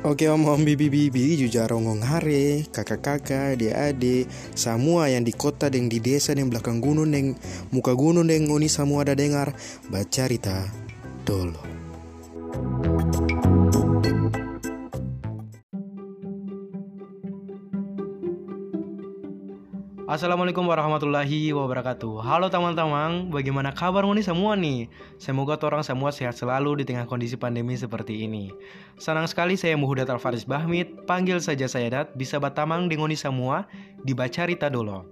Oke om-om, bibi-bibi, jujarongong hare, kakak-kakak, adik-adik, semua yang di kota, deng di desa, deng belakang gunung, deng muka gunung, deng ngoni semua ada dengar bacarita dolo. Assalamualaikum warahmatullahi wabarakatuh. Halo teman-teman, bagaimana kabar ngoni semua nih? Semoga orang semua sehat selalu di tengah kondisi pandemi seperti ini. Senang sekali saya Muhdatul Faris Bahmid, panggil saja saya Dat, bisa batamang di ngoni semua di bacarita dolo.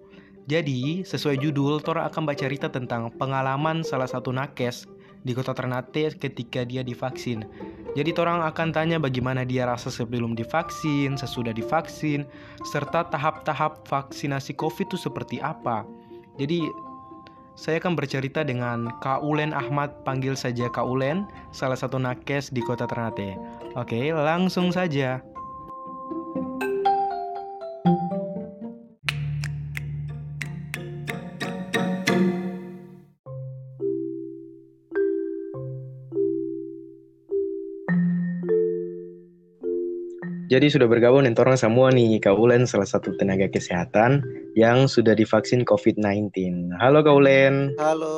Jadi, sesuai judul, Tora akan bacarita tentang pengalaman salah satu nakes di kota Ternate ketika dia divaksin. Jadi orang akan tanya bagaimana dia rasa sebelum divaksin, sesudah divaksin, serta tahap-tahap vaksinasi COVID itu seperti apa. Jadi saya akan bercerita dengan Kak Ulen Ahmad, panggil saja Kak Ulen, salah satu nakes di kota Ternate. Oke, langsung saja. Jadi sudah bergabung dengan orang semua nih, Kak Ulen, salah satu tenaga kesehatan yang sudah divaksin COVID-19. Halo Kak Ulen. Halo.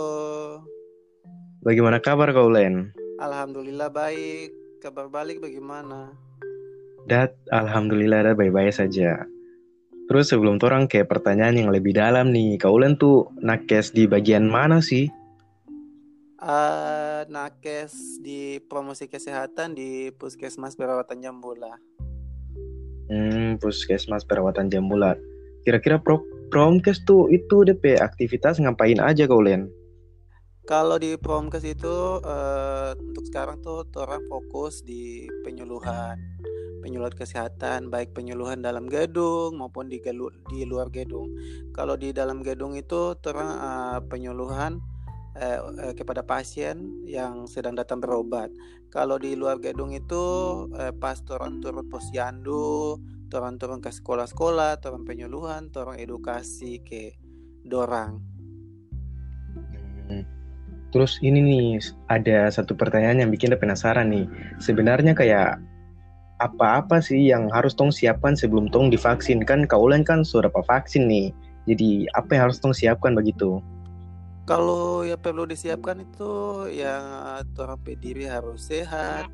Bagaimana kabar Kak Ulen? Alhamdulillah baik. Kabar balik bagaimana? Dat, alhamdulillah Dat baik-baik saja. Terus sebelum orang ke pertanyaan yang lebih dalam nih, Kak Ulen tuh nakes di bagian mana sih? Nakes di promosi kesehatan di Puskesmas Perawatan Jambula. Puskesmas Perawatan Jambula. Kira-kira promkes tuh itu DP aktivitas ngapain aja Kak Ulen? Kalau di promkes itu untuk sekarang tuh orang fokus di penyuluhan kesehatan, baik penyuluhan dalam gedung maupun di luar gedung. Kalau di dalam gedung itu orang penyuluhan kepada pasien yang sedang datang berobat. Kalau di luar gedung itu pas turun posyandu, turun ke sekolah-sekolah, turun penyuluhan, turun edukasi ke dorang. Terus ini nih ada satu pertanyaan yang bikin penasaran nih. Sebenarnya kayak apa-apa sih yang harus tong siapkan sebelum tong divaksin? Kan Kak Ulen kan sudah vaksin nih. Jadi apa yang harus tong siapkan begitu? Kalau yang perlu disiapkan itu yang orang pediri harus sehat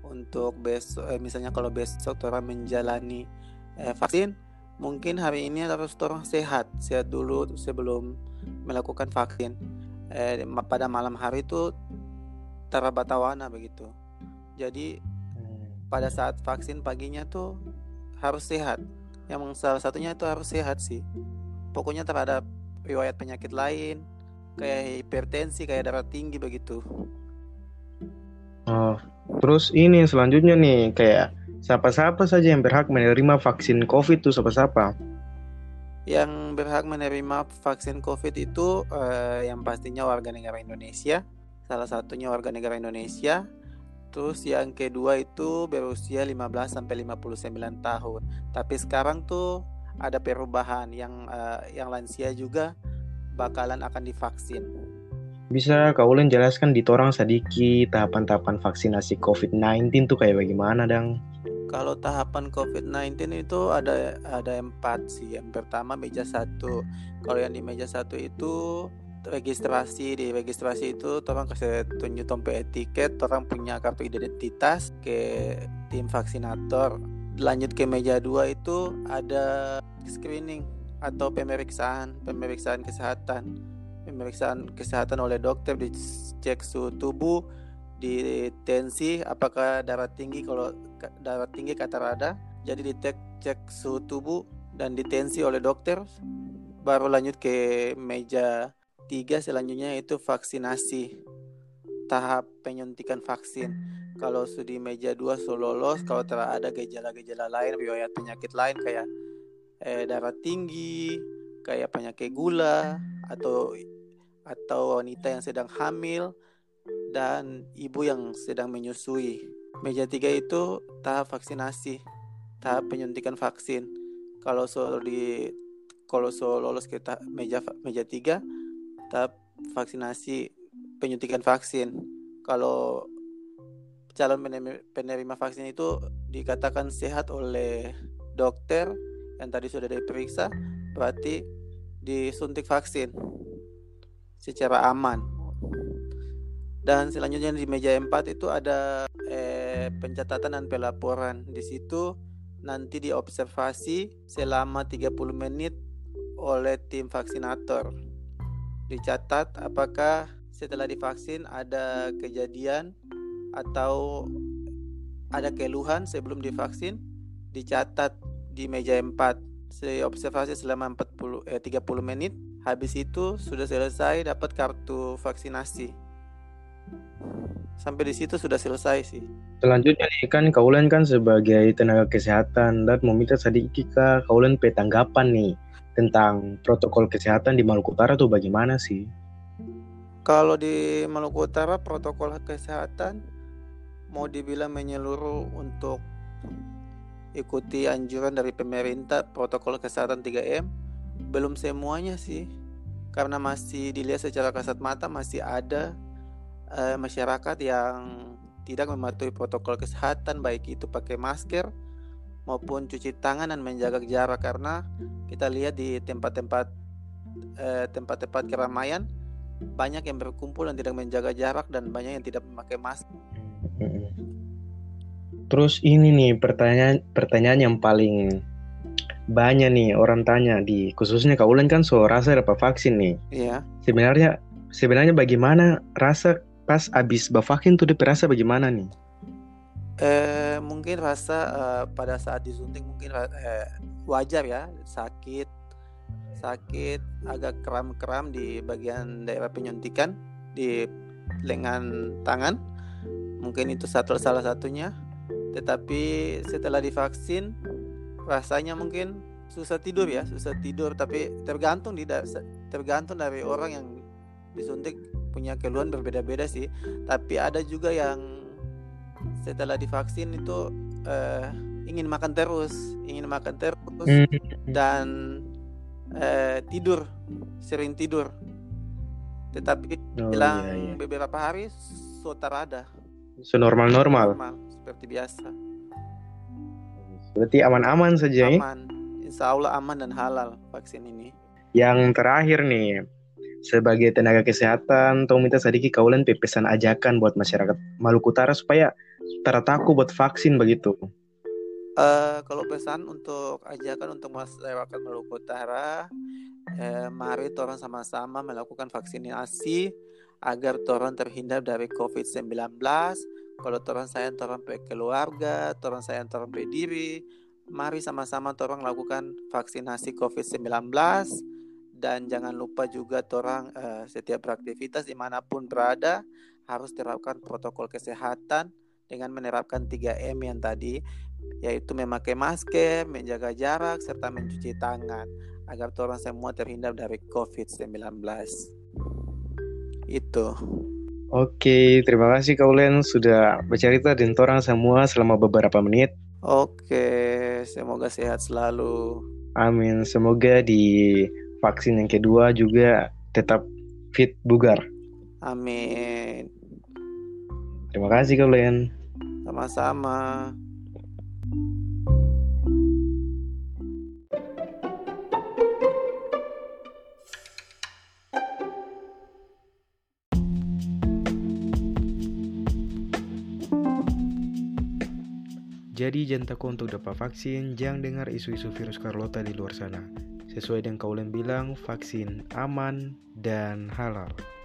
untuk besok. Misalnya kalau besok orang menjalani vaksin, mungkin hari ini harus orang sehat dulu sebelum melakukan vaksin. Pada malam hari itu tarabatawan begitu. Jadi pada saat vaksin paginya tuh harus sehat. Yang salah satunya itu harus sehat sih. Pokoknya terhadap riwayat penyakit lain, kayak hipertensi, kayak darah tinggi begitu. Oh, terus ini selanjutnya nih, kayak siapa-siapa saja yang berhak menerima vaksin COVID itu siapa-siapa? Yang berhak menerima vaksin COVID itu yang pastinya warga negara Indonesia, salah satunya warga negara Indonesia. Terus yang kedua itu berusia 15 sampai 59 tahun. Tapi sekarang tuh ada perubahan yang lansia juga bakalan akan divaksin. Bisa Kak Ulen jelaskan di torang sedikit tahapan-tahapan vaksinasi COVID-19 tuh kayak bagaimana Dang? Kalau tahapan COVID-19 itu ada 4 sih. Yang pertama meja 1. Kalau yang di meja 1 itu registrasi. Di registrasi itu torang kasih tunjuk tompel etiket, torang punya kartu identitas ke tim vaksinator. Lanjut ke meja 2 itu ada screening atau pemeriksaan kesehatan oleh dokter, dicek suhu tubuh, di tensi, apakah darah tinggi. Kalau darah tinggi kata rada, jadi dicek suhu tubuh dan ditensi oleh dokter. Baru lanjut ke meja 3 selanjutnya itu vaksinasi, tahap penyuntikan vaksin. Kalau di meja 2 sudah lolos, kalau ada gejala-gejala lain, riwayat penyakit lain kayak darah tinggi, kayak penyakit gula, atau wanita yang sedang hamil dan ibu yang sedang menyusui. Meja 3 itu tahap vaksinasi, tahap penyuntikan vaksin. Kalau lolos ke meja 3, tahap vaksinasi penyuntikan vaksin. Kalau calon penerima vaksin itu dikatakan sehat oleh dokter yang tadi sudah diperiksa, berarti disuntik vaksin secara aman. Dan selanjutnya di meja 4 itu ada pencatatan dan pelaporan. Di situ nanti diobservasi selama 30 menit oleh tim vaksinator. Dicatat apakah setelah divaksin ada kejadian atau ada keluhan sebelum divaksin, dicatat di meja 4. Saya observasi selama 30 menit. Habis itu sudah selesai, dapat kartu vaksinasi. Sampai di situ sudah selesai sih. Selanjutnya nih kan Kak Ulen kan sebagai tenaga kesehatan dan meminta sedikit Kak Ulen tanggapan nih tentang protokol kesehatan di Maluku Utara tuh bagaimana sih? Kalau di Maluku Utara protokol kesehatan mau dibilang menyeluruh untuk ikuti anjuran dari pemerintah protokol kesehatan 3M, belum semuanya sih, karena masih dilihat secara kasat mata masih ada masyarakat yang tidak mematuhi protokol kesehatan, baik itu pakai masker maupun cuci tangan dan menjaga jarak, karena kita lihat di tempat-tempat keramaian banyak yang berkumpul dan tidak menjaga jarak dan banyak yang tidak memakai masker. Terus ini nih pertanyaan yang paling banyak nih orang tanya di khususnya Kak Ulen kan soal rasa dapat vaksin nih. Iya. Sebenarnya bagaimana rasa pas abis bavaksin tuh diperasa bagaimana nih? Mungkin rasa pada saat disuntik mungkin wajar ya, sakit agak kram-kram di bagian daerah penyuntikan di lengan tangan, mungkin itu salah satunya. Tetapi setelah divaksin rasanya mungkin susah tidur, tapi tergantung dari orang yang disuntik punya keluhan berbeda-beda sih. Tapi ada juga yang setelah divaksin itu ingin makan terus dan sering tidur, tetapi bilang beberapa hari sudah normal seperti biasa. Berarti aman-aman saja. Aman. Insya Allah aman dan halal vaksin ini. Yang terakhir nih, sebagai tenaga kesehatan, tolong minta sedikit Kak Ulen pesan ajakan buat masyarakat Maluku Utara supaya tertaku buat vaksin begitu. Kalau pesan untuk ajakan untuk masyarakat Maluku Utara, mari orang sama-sama melakukan vaksinasi agar orang terhindar dari COVID-19. Kalau torang sayang torang pe keluarga, torang sayang torang pe diri, mari sama-sama torang lakukan vaksinasi COVID-19. Dan jangan lupa juga torang setiap beraktivitas dimanapun berada harus terapkan protokol kesehatan dengan menerapkan 3M yang tadi, yaitu memakai masker, menjaga jarak, serta mencuci tangan, agar torang semua terhindar dari COVID-19. Itu. Oke, terima kasih Kak Ulen sudah bercerita dengan orang semua selama beberapa menit. Oke, semoga sehat selalu. Amin, semoga di vaksin yang kedua juga tetap fit bugar. Amin. Terima kasih Kak Ulen. Sama-sama. Jadi jangan takut untuk dapat vaksin, jangan dengar isu-isu virus Carlota di luar sana. Sesuai dengan Kak Ulen bilang, vaksin aman dan halal.